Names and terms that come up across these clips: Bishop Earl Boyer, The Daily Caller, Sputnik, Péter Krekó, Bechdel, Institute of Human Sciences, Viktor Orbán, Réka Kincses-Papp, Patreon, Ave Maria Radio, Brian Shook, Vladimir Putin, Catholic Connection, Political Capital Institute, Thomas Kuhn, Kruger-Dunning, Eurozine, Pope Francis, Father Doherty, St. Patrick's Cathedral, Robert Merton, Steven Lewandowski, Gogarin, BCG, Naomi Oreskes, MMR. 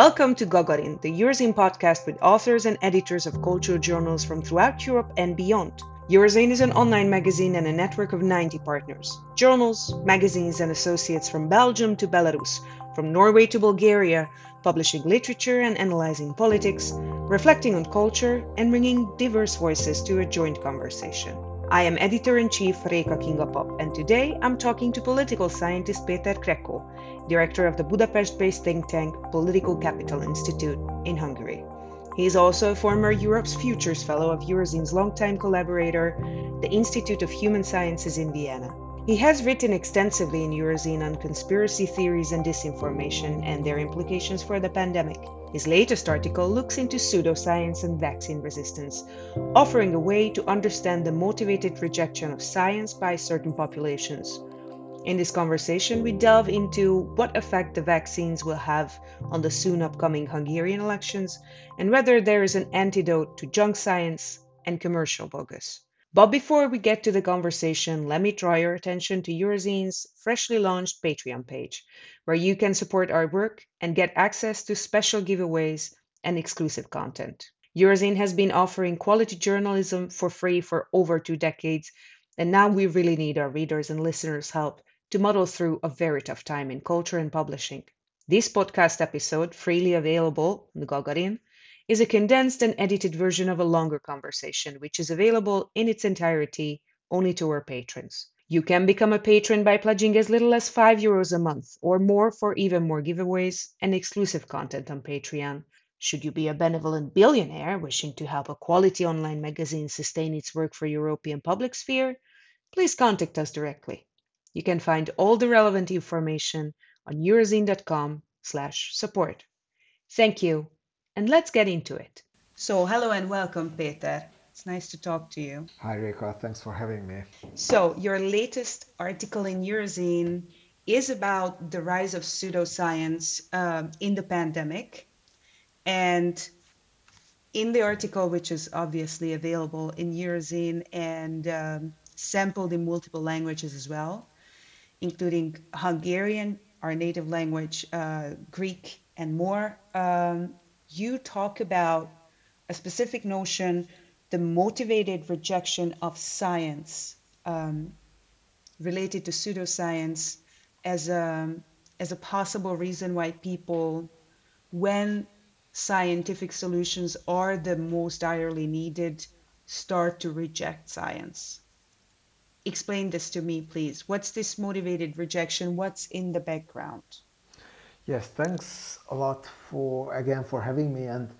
Welcome to Gogarin, the Eurozine podcast with authors and editors of cultural journals from throughout Europe and beyond. Eurozine is an online magazine and a network of 90 partners, journals, magazines and associates from Belgium to Belarus, from Norway to Bulgaria, publishing literature and analyzing politics, reflecting on culture and bringing diverse voices to a joint conversation. I am Editor-in-Chief Réka Kincses-Papp, and today I'm talking to political scientist Péter Krekó, director of the Budapest-based think tank Political Capital Institute in Hungary. He is also a former Europe's Futures Fellow of Eurozine's longtime collaborator, the Institute of Human Sciences in Vienna. He has written extensively in Eurozine on conspiracy theories and disinformation and their implications for the pandemic. His latest article looks into pseudoscience and vaccine resistance, offering a way to understand the motivated rejection of science by certain populations. In this conversation, we delve into what effect the vaccines will have on the soon upcoming Hungarian elections and whether there is an antidote to junk science and commercial bogus. But before we get to the conversation, let me draw your attention to Eurozine's freshly launched Patreon page, where you can support our work and get access to special giveaways and exclusive content. Eurozine has been offering quality journalism for free for over 2 decades, and now we really need our readers and listeners' help to muddle through a very tough time in culture and publishing. This podcast episode, freely available on Gogarin, is a condensed and edited version of a longer conversation, which is available in its entirety only to our patrons. You can become a patron by pledging as little as €5 a month or more for even more giveaways and exclusive content on Patreon. Should you be a benevolent billionaire wishing to help a quality online magazine sustain its work for European public sphere, please contact us directly. You can find all the relevant information on eurozine.com/support. Thank you. And let's get into it. So, hello and welcome, Péter. It's nice to talk to you. Hi, Réka. Thanks for having me. So, your latest article in Eurozine is about the rise of pseudoscience in the pandemic. And in the article, which is obviously available in Eurozine and sampled in multiple languages as well, including Hungarian, our native language, Greek, and more, you talk about a specific notion, the motivated rejection of science related to pseudoscience as a possible reason why people, when scientific solutions are the most direly needed, start to reject science. Explain this to me, please. What's this motivated rejection? What's in the background? Yes, thanks a lot for having me, and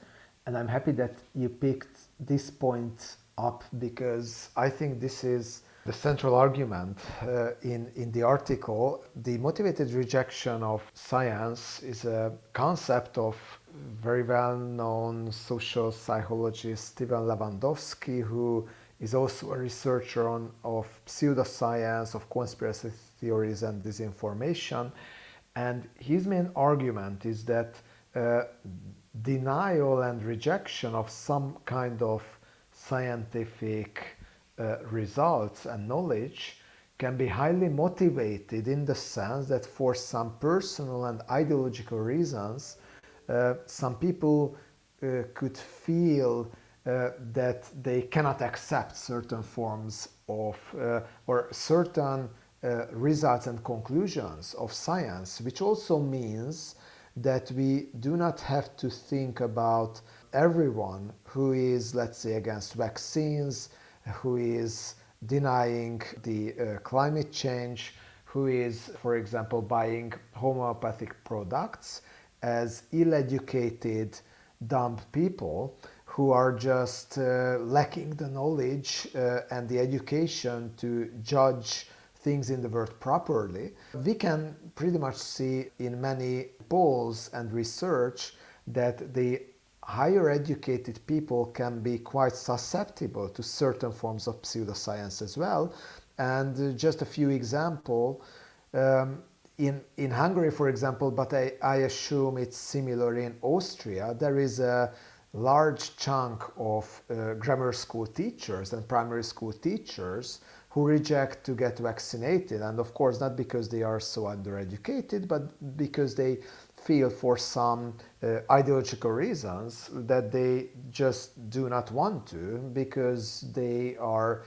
I'm happy that you picked this point up, because I think this is the central argument in the article. The motivated rejection of science is a concept of very well-known social psychologist Steven Lewandowski, who is also a researcher of pseudoscience, of conspiracy theories and disinformation. And his main argument is that denial and rejection of some kind of scientific results and knowledge can be highly motivated, in the sense that for some personal and ideological reasons, some people could feel that they cannot accept certain forms of or certain results and conclusions of science, which also means that we do not have to think about everyone who is, let's say, against vaccines, who is denying the climate change, who is, for example, buying homeopathic products, as ill-educated, dumb people who are just lacking the knowledge and the education to judge things in the world properly. We can pretty much see in many polls and research that the higher educated people can be quite susceptible to certain forms of pseudoscience as well. And just a few examples, in Hungary, for example, but I assume it's similar in Austria, there is a large chunk of grammar school teachers and primary school teachers who reject to get vaccinated, and of course not because they are so undereducated, but because they feel for some ideological reasons that they just do not want to, because they are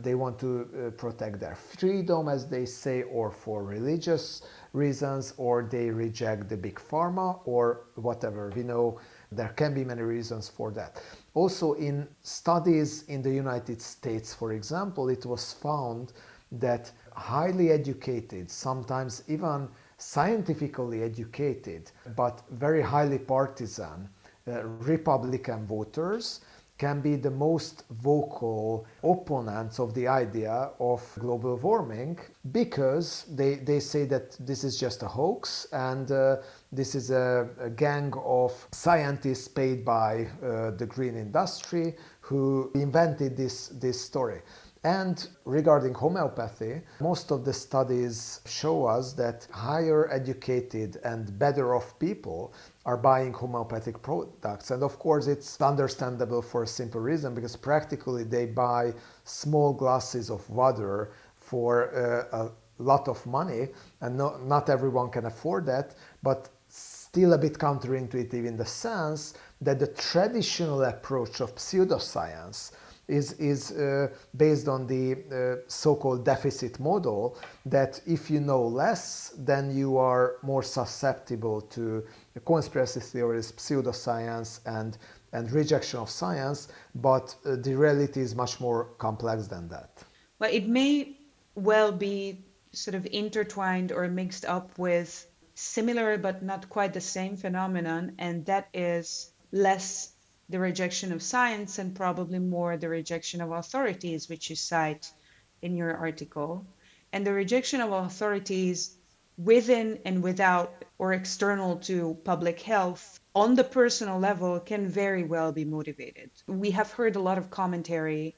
they want to protect their freedom, as they say, or for religious reasons, or they reject the big pharma, or whatever. We know there can be many reasons for that. Also, in studies in the United States, for example, it was found that highly educated, sometimes even scientifically educated, but very highly partisan Republican voters can be the most vocal opponents of the idea of global warming, because they say that this is just a hoax, and this is a gang of scientists paid by the green industry who invented this story. And regarding homeopathy, most of the studies show us that higher educated and better off people are buying homeopathic products. And of course, it's understandable for a simple reason, because practically they buy small glasses of water for a lot of money, and not everyone can afford that, but still a bit counterintuitive in the sense that the traditional approach of pseudoscience is based on the so-called deficit model, that if you know less, then you are more susceptible to conspiracy theories, pseudoscience, and rejection of science, but the reality is much more complex than that. Well, it may well be sort of intertwined or mixed up with similar but not quite the same phenomenon, and that is less the rejection of science and probably more the rejection of authorities, which you cite in your article. And the rejection of authorities within and without or external to public health on the personal level can very well be motivated. We have heard a lot of commentary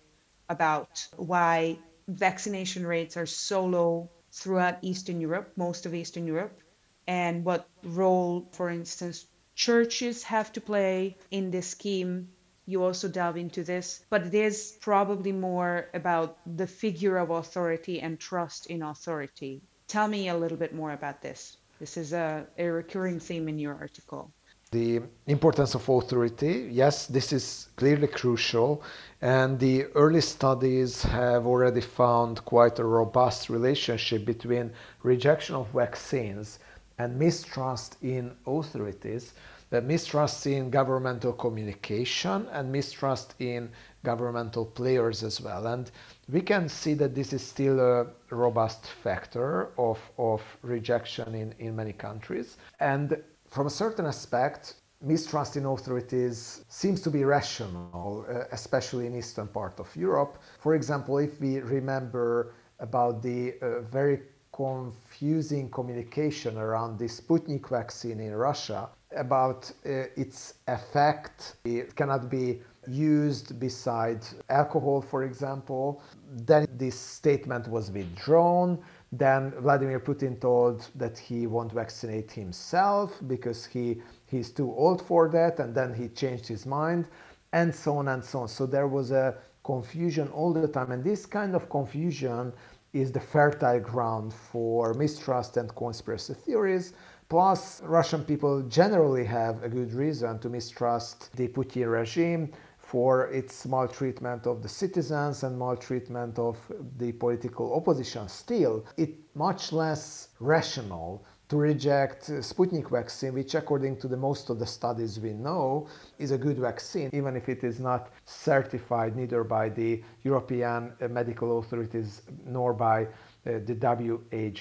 about why vaccination rates are so low throughout Eastern Europe, most of Eastern Europe, and what role, for instance, churches have to play in this scheme. You also delve into this, but it is probably more about the figure of authority and trust in authority. Tell me a little bit more about this. This is a recurring theme in your article. The importance of authority, yes, this is clearly crucial, and the early studies have already found quite a robust relationship between rejection of vaccines and mistrust in authorities, that mistrust in governmental communication and mistrust in governmental players as well. And we can see that this is still a robust factor of rejection in many countries. And from a certain aspect, mistrust in authorities seems to be rational, especially in eastern part of Europe. For example, if we remember about the very confusing communication around the Sputnik vaccine in Russia, about its effect. It cannot be used beside alcohol, for example. Then this statement was withdrawn. Then Vladimir Putin told that he won't vaccinate himself because he's too old for that, and then he changed his mind, and so on and so on. So there was a confusion all the time, and this kind of confusion is the fertile ground for mistrust and conspiracy theories. Plus, Russian people generally have a good reason to mistrust the Putin regime for its maltreatment of the citizens and maltreatment of the political opposition. Still, it's much less rational to reject Sputnik vaccine, which according to the most of the studies we know is a good vaccine, even if it is not certified neither by the European medical authorities nor by the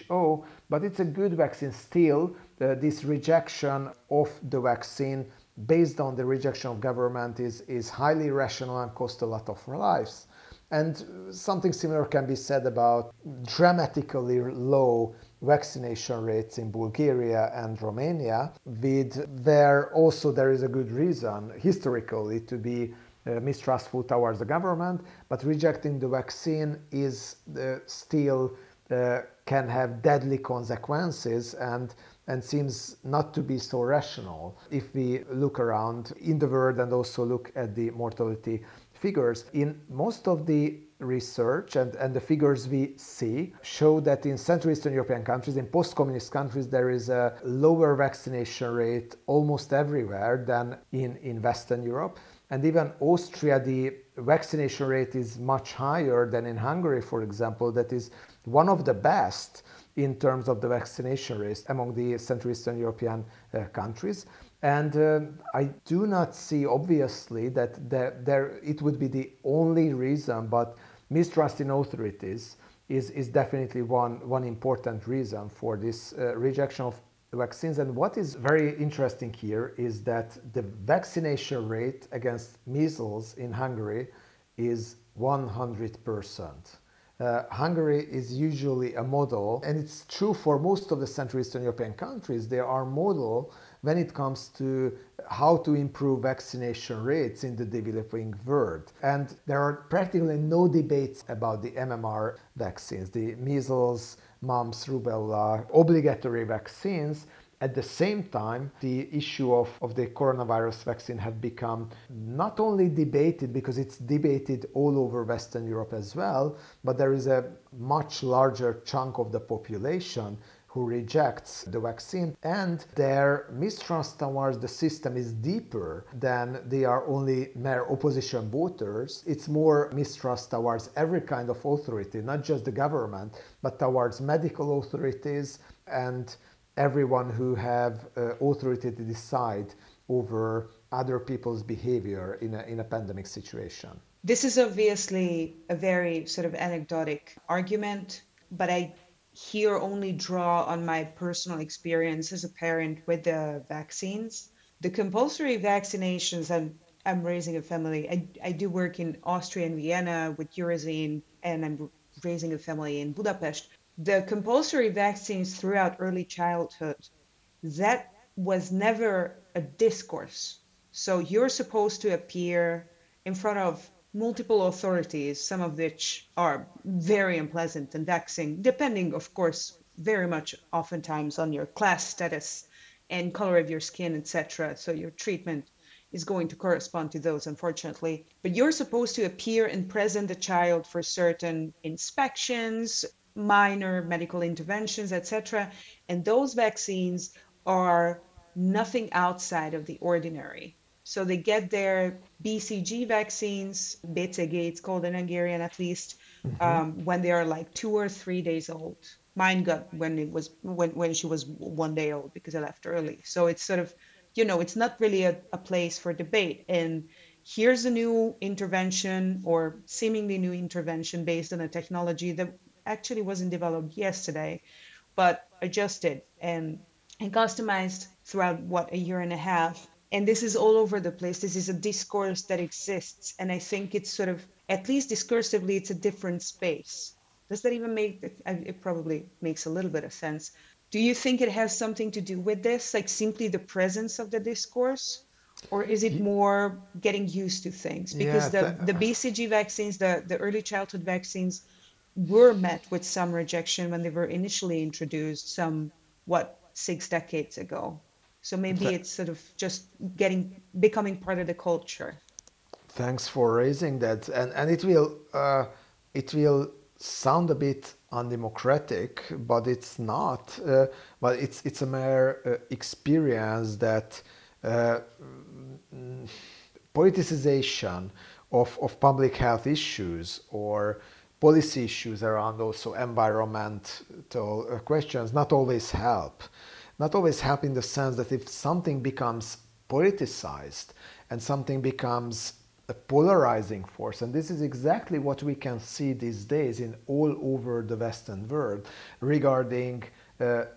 WHO, but it's a good vaccine still. This rejection of the vaccine based on the rejection of government is highly rational and costs a lot of lives. And something similar can be said about dramatically low vaccination rates in Bulgaria and Romania, there is a good reason historically to be mistrustful towards the government, but rejecting the vaccine is still can have deadly consequences and seems not to be so rational if we look around in the world and also look at the mortality figures. In most of the research and the figures we see show that in Central Eastern European countries, in post-communist countries, there is a lower vaccination rate almost everywhere than in Western Europe. And even Austria, the vaccination rate is much higher than in Hungary, for example, that is one of the best in terms of the vaccination rate among the Central Eastern European countries. And I do not see, obviously, that it would be the only reason, but mistrust in authorities is definitely one important reason for this rejection of vaccines. And what is very interesting here is that the vaccination rate against measles in Hungary is 100%. Hungary is usually a model, and it's true for most of the Central Eastern European countries. They are model when it comes to how to improve vaccination rates in the developing world. And there are practically no debates about the MMR vaccines, the measles, mumps, rubella, obligatory vaccines. At the same time, the issue of the coronavirus vaccine had become not only debated, because it's debated all over Western Europe as well, but there is a much larger chunk of the population who rejects the vaccine, and their mistrust towards the system is deeper than they are only mere opposition voters. It's more mistrust towards every kind of authority, not just the government, but towards medical authorities and everyone who have authority to decide over other people's behavior in a pandemic situation. This is obviously a very sort of anecdotic argument, but I here only draw on my personal experience as a parent with the vaccines. The compulsory vaccinations, I'm raising a family. I do work in Austria and Vienna with Eurozine, and I'm raising a family in Budapest. The compulsory vaccines throughout early childhood, that was never a discourse. So you're supposed to appear in front of multiple authorities, some of which are very unpleasant and vexing, depending, of course, very much oftentimes on your class status and color of your skin, etc. So your treatment is going to correspond to those, unfortunately. But you're supposed to appear and present the child for certain inspections, minor medical interventions, etc. And those vaccines are nothing outside of the ordinary. So they get their BCG vaccines, BCG, it's called in Hungarian at least, when they are like 2 or 3 days old. Mine got when she was 1 day old because I left early. So it's sort of, it's not really a place for debate. And here's a new intervention or seemingly new intervention based on a technology that actually wasn't developed yesterday, but adjusted and customized throughout, a year and a half. And this is all over the place. This is a discourse that exists. And I think it's sort of, at least discursively, it's a different space. Does that even it probably makes a little bit of sense. Do you think it has something to do with this, like simply the presence of the discourse? Or is it more getting used to things? Because the BCG vaccines, the early childhood vaccines, were met with some rejection when they were initially introduced 6 decades ago. So maybe it's sort of just becoming part of the culture. Thanks for raising that, and it will sound a bit undemocratic, but it's not. But it's a mere experience that politicization of public health issues or policy issues around also environmental questions not always help. Not always help in the sense that if something becomes politicized and something becomes a polarizing force, and this is exactly what we can see these days in all over the Western world regarding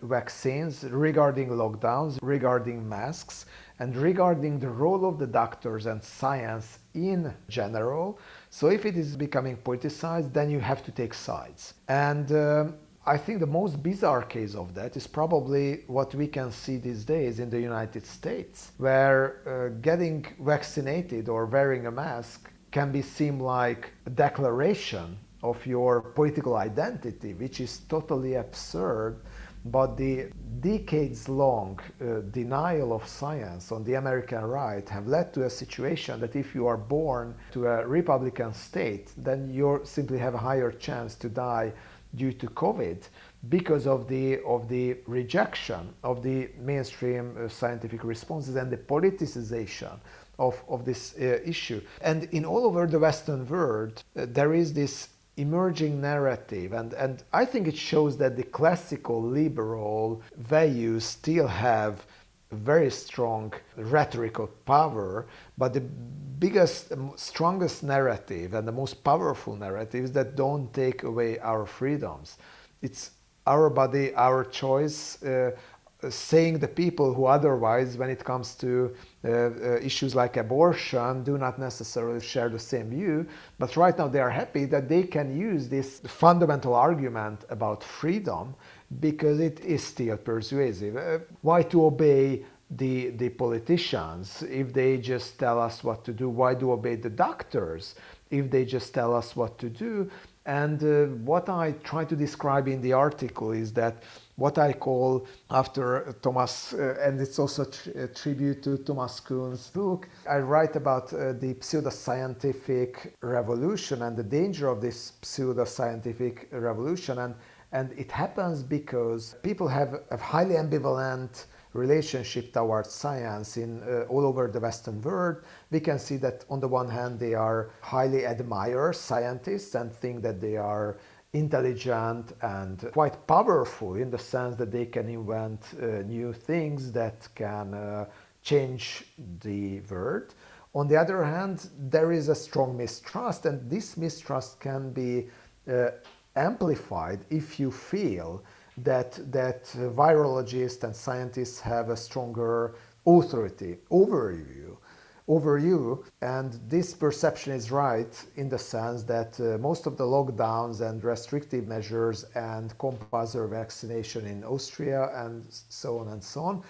vaccines, regarding lockdowns, regarding masks, and regarding the role of the doctors and science in general. So if it is becoming politicized, then you have to take sides. And I think the most bizarre case of that is probably what we can see these days in the United States, where getting vaccinated or wearing a mask can be seen like a declaration of your political identity, which is totally absurd But the decades-long denial of science on the American right have led to a situation that if you are born to a Republican state, then you simply have a higher chance to die due to COVID because of the rejection of the mainstream scientific responses and the politicization of this issue. And in all over the Western world, there is this emerging narrative, and I think it shows that the classical liberal values still have very strong rhetorical power, but the biggest, strongest narrative and the most powerful narratives that don't take away our freedoms. It's our body, our choice, saying the people who otherwise, when it comes to issues like abortion, do not necessarily share the same view, but right now they are happy that they can use this fundamental argument about freedom because it is still persuasive. Why to obey the politicians if they just tell us what to do? Why to obey the doctors if they just tell us what to do? And what I try to describe in the article is that what I call, after Thomas, and it's also a tribute to Thomas Kuhn's book, I write about the pseudoscientific revolution and the danger of this pseudoscientific revolution. And it happens because people have a highly ambivalent relationship towards science in all over the Western world. We can see that on the one hand, they are highly admire scientists and think that they are intelligent and quite powerful in the sense that they can invent new things that can change the world. On the other hand, there is a strong mistrust, and this mistrust can be amplified if you feel that virologists and scientists have a stronger authority over you, and this perception is right in the sense that most of the lockdowns and restrictive measures and compulsory vaccination in Austria and so on,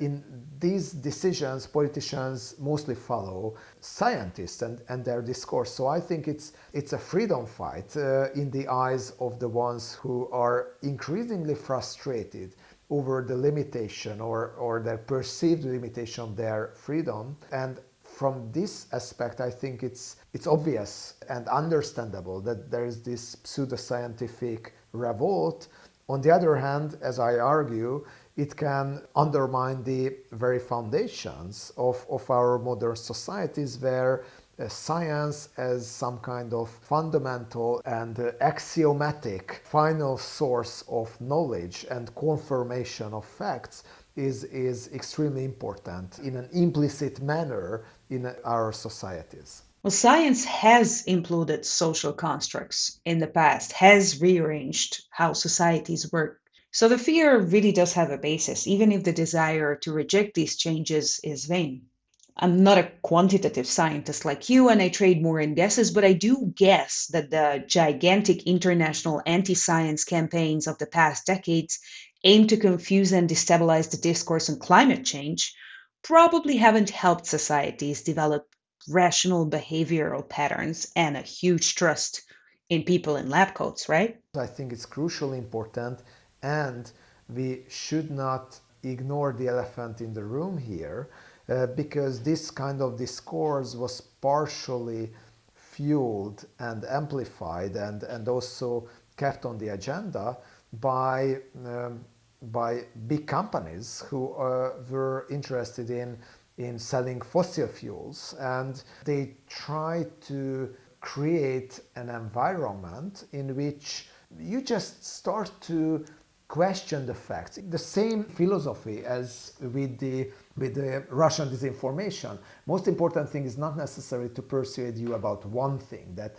in these decisions, politicians mostly follow scientists and their discourse. So I think it's a freedom fight in the eyes of the ones who are increasingly frustrated over the limitation or their perceived limitation of their freedom. And from this aspect, I think it's obvious and understandable that there is this pseudoscientific revolt. On the other hand, as I argue, it can undermine the very foundations of our modern societies where science as some kind of fundamental and axiomatic final source of knowledge and confirmation of facts is extremely important in an implicit manner in our societies. Well, science has included social constructs in the past, has rearranged how societies work. So the fear really does have a basis, even if the desire to reject these changes is vain. I'm not a quantitative scientist like you, and I trade more in guesses, but I do guess that the gigantic international anti-science campaigns of the past decades aim to confuse and destabilize the discourse on climate change, probably haven't helped societies develop rational behavioral patterns and a huge trust in people in lab coats, right? I think it's crucially important, and we should not ignore the elephant in the room here. Because this kind of discourse was partially fueled and amplified and also kept on the agenda by big companies who were interested in selling fossil fuels, and they tried to create an environment in which you just start to question the facts. The same philosophy as with the Russian disinformation. Most important thing is not necessarily to persuade you about one thing, that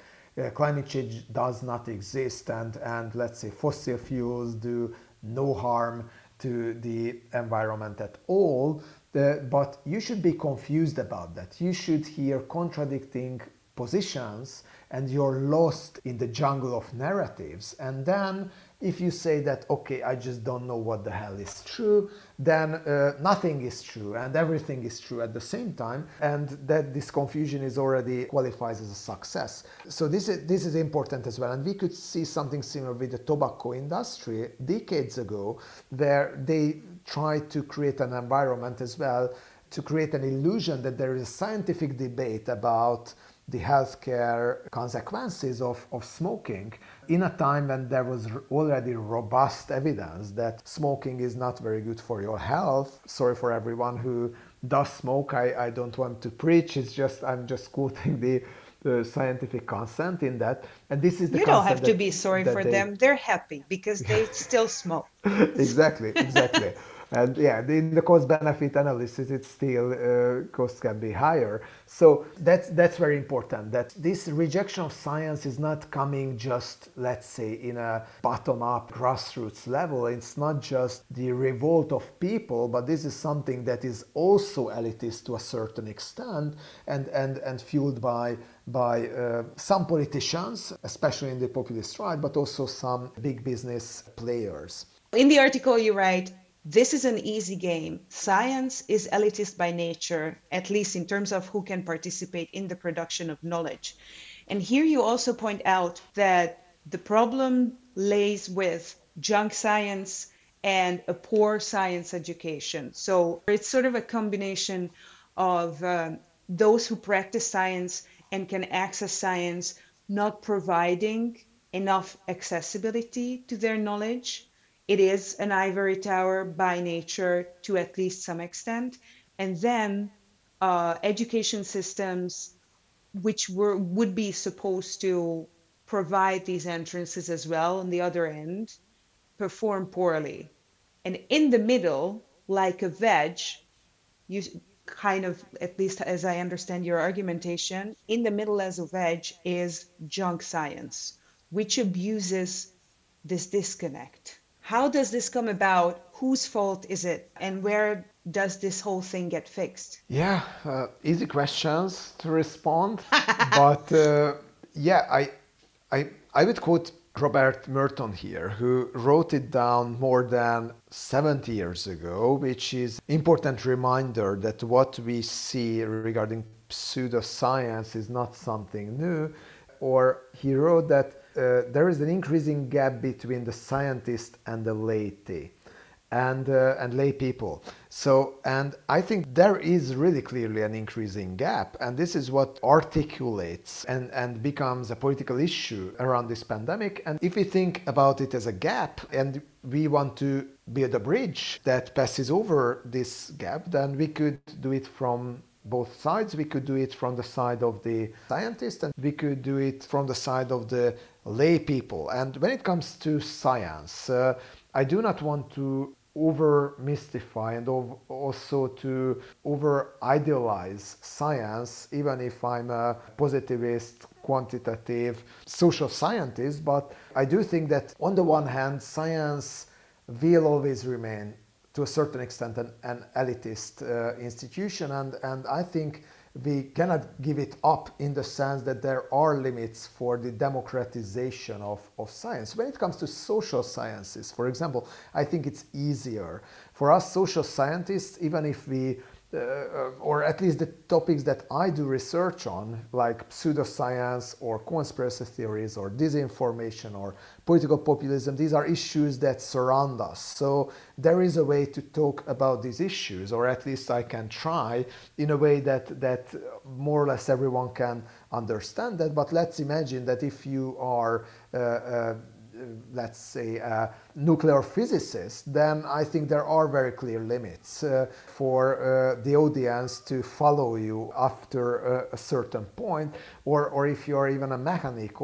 climate change does not exist and let's say fossil fuels do no harm to the environment at all, but you should be confused about that. You should hear contradicting positions and you're lost in the jungle of narratives. And then if you say that, okay, I just don't know what the hell is true, then nothing is true and everything is true at the same time, and that this confusion is already qualifies as a success. So this is important as well. And we could see something similar with the tobacco industry decades ago, where they tried to create an environment as well to create an illusion that there is a scientific debate about the healthcare consequences of smoking in a time when there was already robust evidence that smoking is not very good for your health. Sorry for everyone who does smoke. I don't want to preach. It's just, I'm just quoting the scientific consent in that. And this is the you don't have to be sorry for them. They're happy because they still smoke. Exactly. And yeah, in the cost-benefit analysis, it's still costs can be higher. So that's very important, that this rejection of science is not coming just, let's say, in a bottom-up grassroots level. It's not just the revolt of people, but this is something that is also elitist to a certain extent and fueled by some politicians, especially in the populist right, but also some big business players. In the article you write, "This is an easy game. Science is elitist by nature, at least in terms of who can participate in the production of knowledge." And here you also point out that the problem lays with junk science and a poor science education. So it's sort of a combination of those who practice science and can access science not providing enough accessibility to their knowledge. It is an ivory tower by nature to at least some extent. And then education systems, which would be supposed to provide these entrances as well on the other end, perform poorly. And in the middle, like a veg, you kind of, at least as I understand your argumentation, in the middle as a veg is junk science, which abuses this disconnect. How does this come about? Whose fault is it? And where does this whole thing get fixed? Yeah, easy questions to respond. But I would quote Robert Merton here, who wrote it down more than 70 years ago, which is important reminder that what we see regarding pseudoscience is not something new. Or he wrote that there is an increasing gap between the scientist and the laity and lay people. So, and I think there is really clearly an increasing gap, and this is what articulates and becomes a political issue around this pandemic. And if we think about it as a gap and we want to build a bridge that passes over this gap, then we could do it from both sides. We could do it from the side of the scientist and we could do it from the side of the lay people. And when it comes to science, I do not want to over mystify and also to over idealize science, even if I'm a positivist, quantitative social scientist. But I do think that on the one hand, science will always remain to a certain extent an elitist institution, and I think we cannot give it up in the sense that there are limits for the democratization of science. When it comes to social sciences, for example, I think it's easier. For us social scientists, even if we, or at least the topics that I do research on, like pseudoscience or conspiracy theories or disinformation or political populism, these are issues that surround us. So there is a way to talk about these issues, or at least I can try, in a way that more or less everyone can understand that. But let's imagine that if you are let's say a nuclear physicist, then I think there are very clear limits for the audience to follow you after a certain point, or if you're even a mechanic.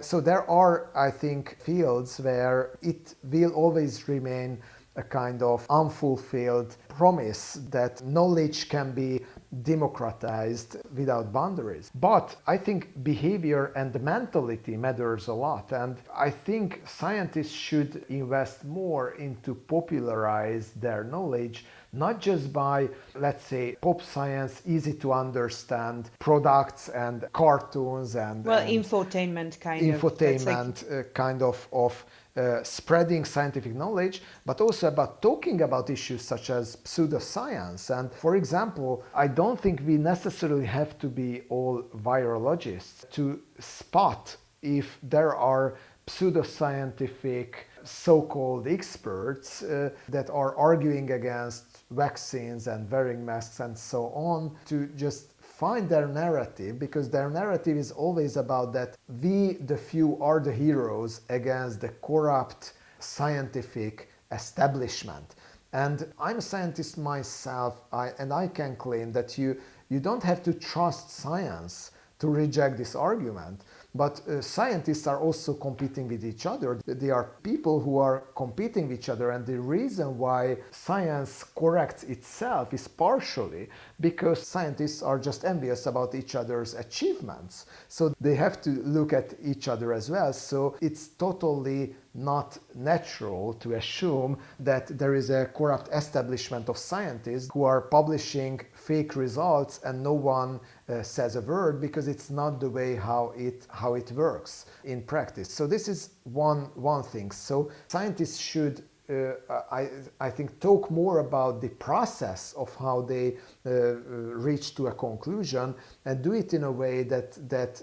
So there are, I think, fields where it will always remain a kind of unfulfilled promise that knowledge can be democratized without boundaries. But I think behavior and mentality matters a lot. And I think scientists should invest more into popularize their knowledge not just by, let's say, pop science, easy to understand products and cartoons and... Well, and infotainment, kind of spreading scientific knowledge, but also about talking about issues such as pseudoscience. And for example, I don't think we necessarily have to be all virologists to spot if there are pseudoscientific so-called experts that are arguing against vaccines and wearing masks and so on, to just find their narrative, because their narrative is always about that we, the few, are the heroes against the corrupt scientific establishment. And I'm a scientist myself, and I can claim that you don't have to trust science to reject this argument. But scientists are also competing with each other. They are people who are competing with each other, and the reason why science corrects itself is partially because scientists are just envious about each other's achievements. So they have to look at each other as well. So it's totally not natural to assume that there is a corrupt establishment of scientists who are publishing fake results and no one says a word, because it's not the way how it works in practice. So this is one thing. So scientists should I think talk more about the process of how they reach to a conclusion, and do it in a way that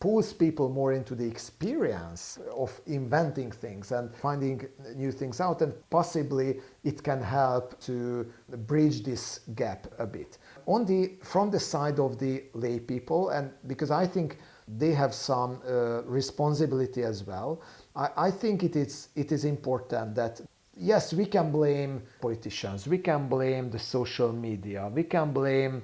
pulls people more into the experience of inventing things and finding new things out, and possibly it can help to bridge this gap a bit. From the side of the lay people, and because I think they have some responsibility as well, I think it is important that, yes, we can blame politicians, we can blame the social media, we can blame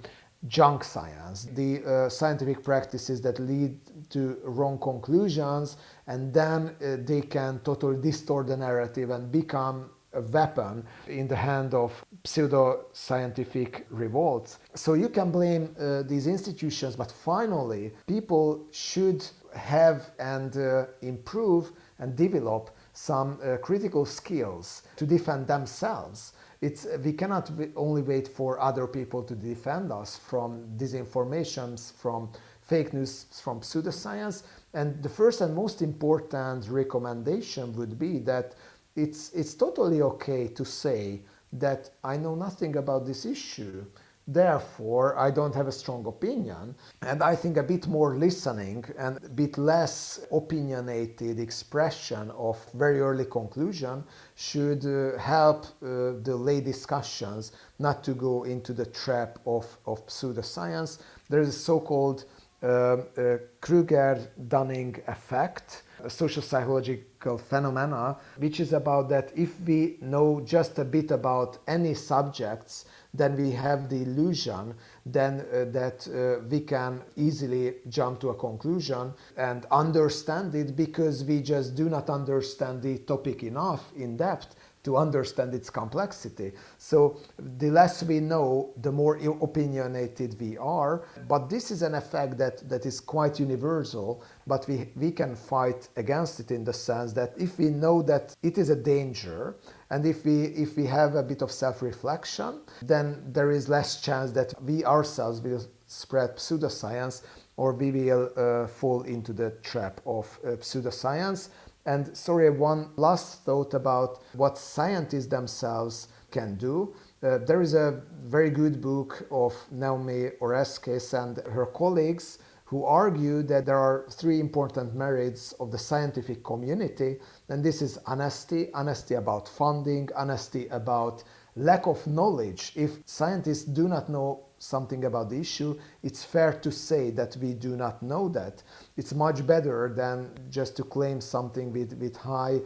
junk science, the scientific practices that lead to wrong conclusions, and then they can totally distort the narrative and become a weapon in the hand of pseudo-scientific revolts. So you can blame these institutions, but finally people should have and improve and develop some critical skills to defend themselves. We cannot only wait for other people to defend us from disinformations, from fake news, from pseudoscience. And the first and most important recommendation would be that it's totally okay to say that I know nothing about this issue, therefore I don't have a strong opinion. And I think a bit more listening and a bit less opinionated expression of very early conclusion should help the lay discussions not to go into the trap of pseudoscience. There is a so-called Kruger-Dunning effect, a social psychological phenomena, which is about that if we know just a bit about any subjects, then we have the illusion that we can easily jump to a conclusion and understand it, because we just do not understand the topic enough in depth to understand its complexity. So the less we know, the more opinionated we are. But this is an effect that is quite universal, but we can fight against it, in the sense that if we know that it is a danger, and if we have a bit of self-reflection, then there is less chance that we ourselves will spread pseudoscience, or we will fall into the trap of pseudoscience. And sorry, one last thought about what scientists themselves can do. There is a very good book of Naomi Oreskes and her colleagues, who argue that there are three important merits of the scientific community. And this is honesty about funding, honesty about lack of knowledge. If scientists do not know something about the issue, it's fair to say that we do not know that. It's much better than just to claim something with high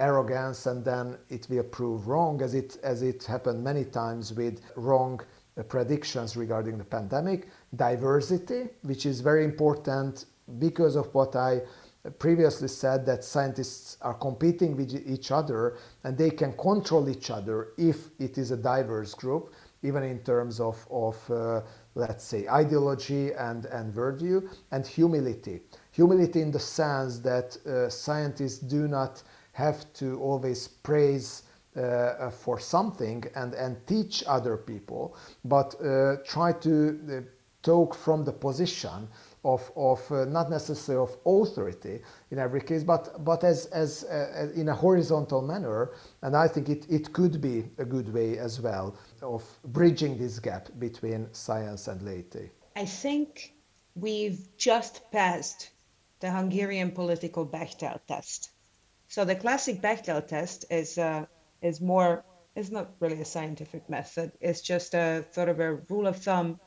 arrogance, and then it will prove wrong, as it happened many times with wrong predictions regarding the pandemic. Diversity, which is very important because of what I previously said, that scientists are competing with each other and they can control each other if it is a diverse group, even in terms of let's say, ideology and worldview. And humility in the sense that scientists do not have to always praise for something and teach other people, but try to talk from the position of not necessarily of authority in every case, but as in a horizontal manner. And I think it could be a good way as well of bridging this gap between science and laity. I think we've just passed the Hungarian political Bechdel test. So the classic Bechdel test is not really a scientific method. It's just a sort of a rule of thumb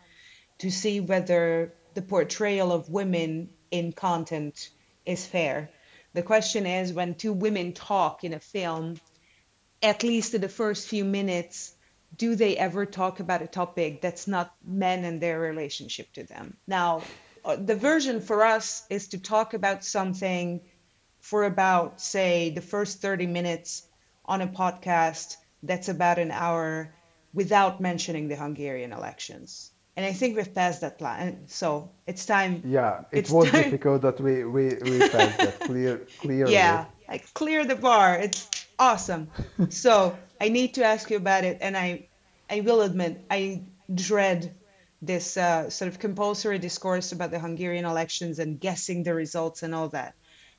to see whether the portrayal of women in content is fair. The question is, when two women talk in a film, at least in the first few minutes, do they ever talk about a topic that's not men and their relationship to them? Now, the version for us is to talk about something for about, say, the first 30 minutes on a podcast that's about an hour without mentioning the Hungarian elections. And I think we've passed that plan, so it's time. Yeah, it was time. Difficult that we passed that clearly. Yeah, I clear the bar. It's awesome. So I need to ask you about it, and I will admit I dread this sort of compulsory discourse about the Hungarian elections and guessing the results and all that.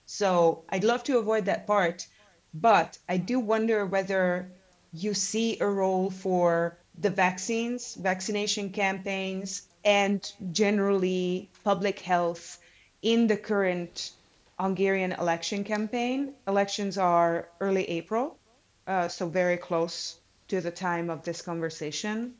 So I'd love to avoid that part, but I do wonder whether you see a role for the vaccines, vaccination campaigns, and generally public health in the current Hungarian election campaign. Elections are early April, so very close to the time of this conversation,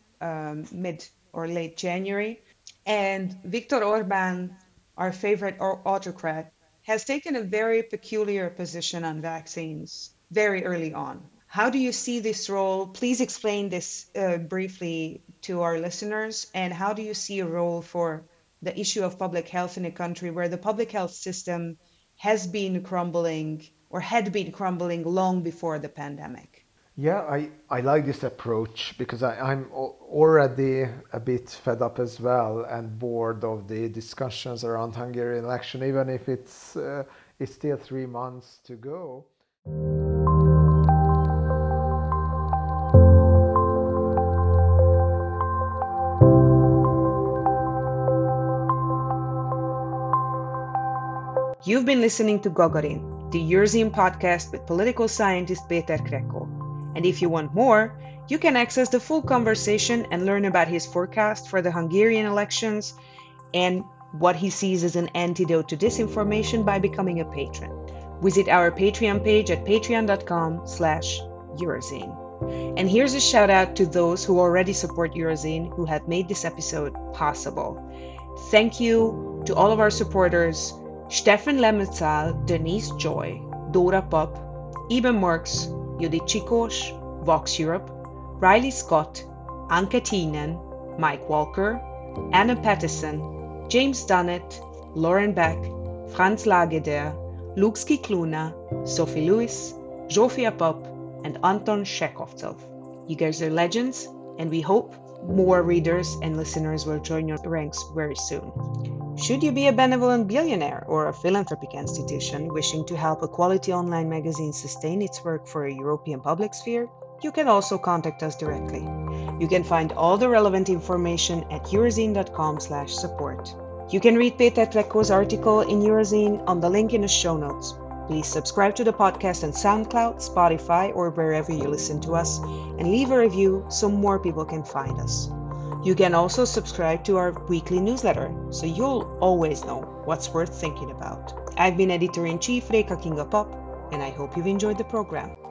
mid or late January. And Viktor Orbán, our favorite autocrat, has taken a very peculiar position on vaccines very early on. How do you see this role? Please explain this briefly to our listeners. And how do you see a role for the issue of public health in a country where the public health system has been crumbling or had been crumbling long before the pandemic? Yeah, I like this approach because I'm already a bit fed up as well and bored of the discussions around Hungarian election, even if it's still 3 months to go. You've been listening to Gogarin, the Eurozine podcast with political scientist Péter Krekó. And if you want more, you can access the full conversation and learn about his forecast for the Hungarian elections and what he sees as an antidote to disinformation by becoming a patron. Visit our Patreon page at patreon.com/Eurozine. And here's a shout out to those who already support Eurozine who have made this episode possible. Thank you to all of our supporters: Stefan Lemetzal, Denise Joy, Dora Pupp, Eben Marx, Judith Chikos, Vox Europe, Riley Scott, Anke Tienen, Mike Walker, Anna Patterson, James Dunnett, Lauren Beck, Franz Lageder, Luxki Kluna, Sophie Lewis, Zsófia Pupp, and Anton Shekovtsev. You guys are legends, and we hope more readers and listeners will join your ranks very soon. Should you be a benevolent billionaire or a philanthropic institution wishing to help a quality online magazine sustain its work for a European public sphere, you can also contact us directly. You can find all the relevant information at eurozine.com/support. You can read Péter Krekó's article in Eurozine on the link in the show notes. Please subscribe to the podcast on SoundCloud, Spotify, or wherever you listen to us, and leave a review so more people can find us. You can also subscribe to our weekly newsletter, so you'll always know what's worth thinking about. I've been Editor-in-Chief Réka Kincses-Papp, and I hope you've enjoyed the program.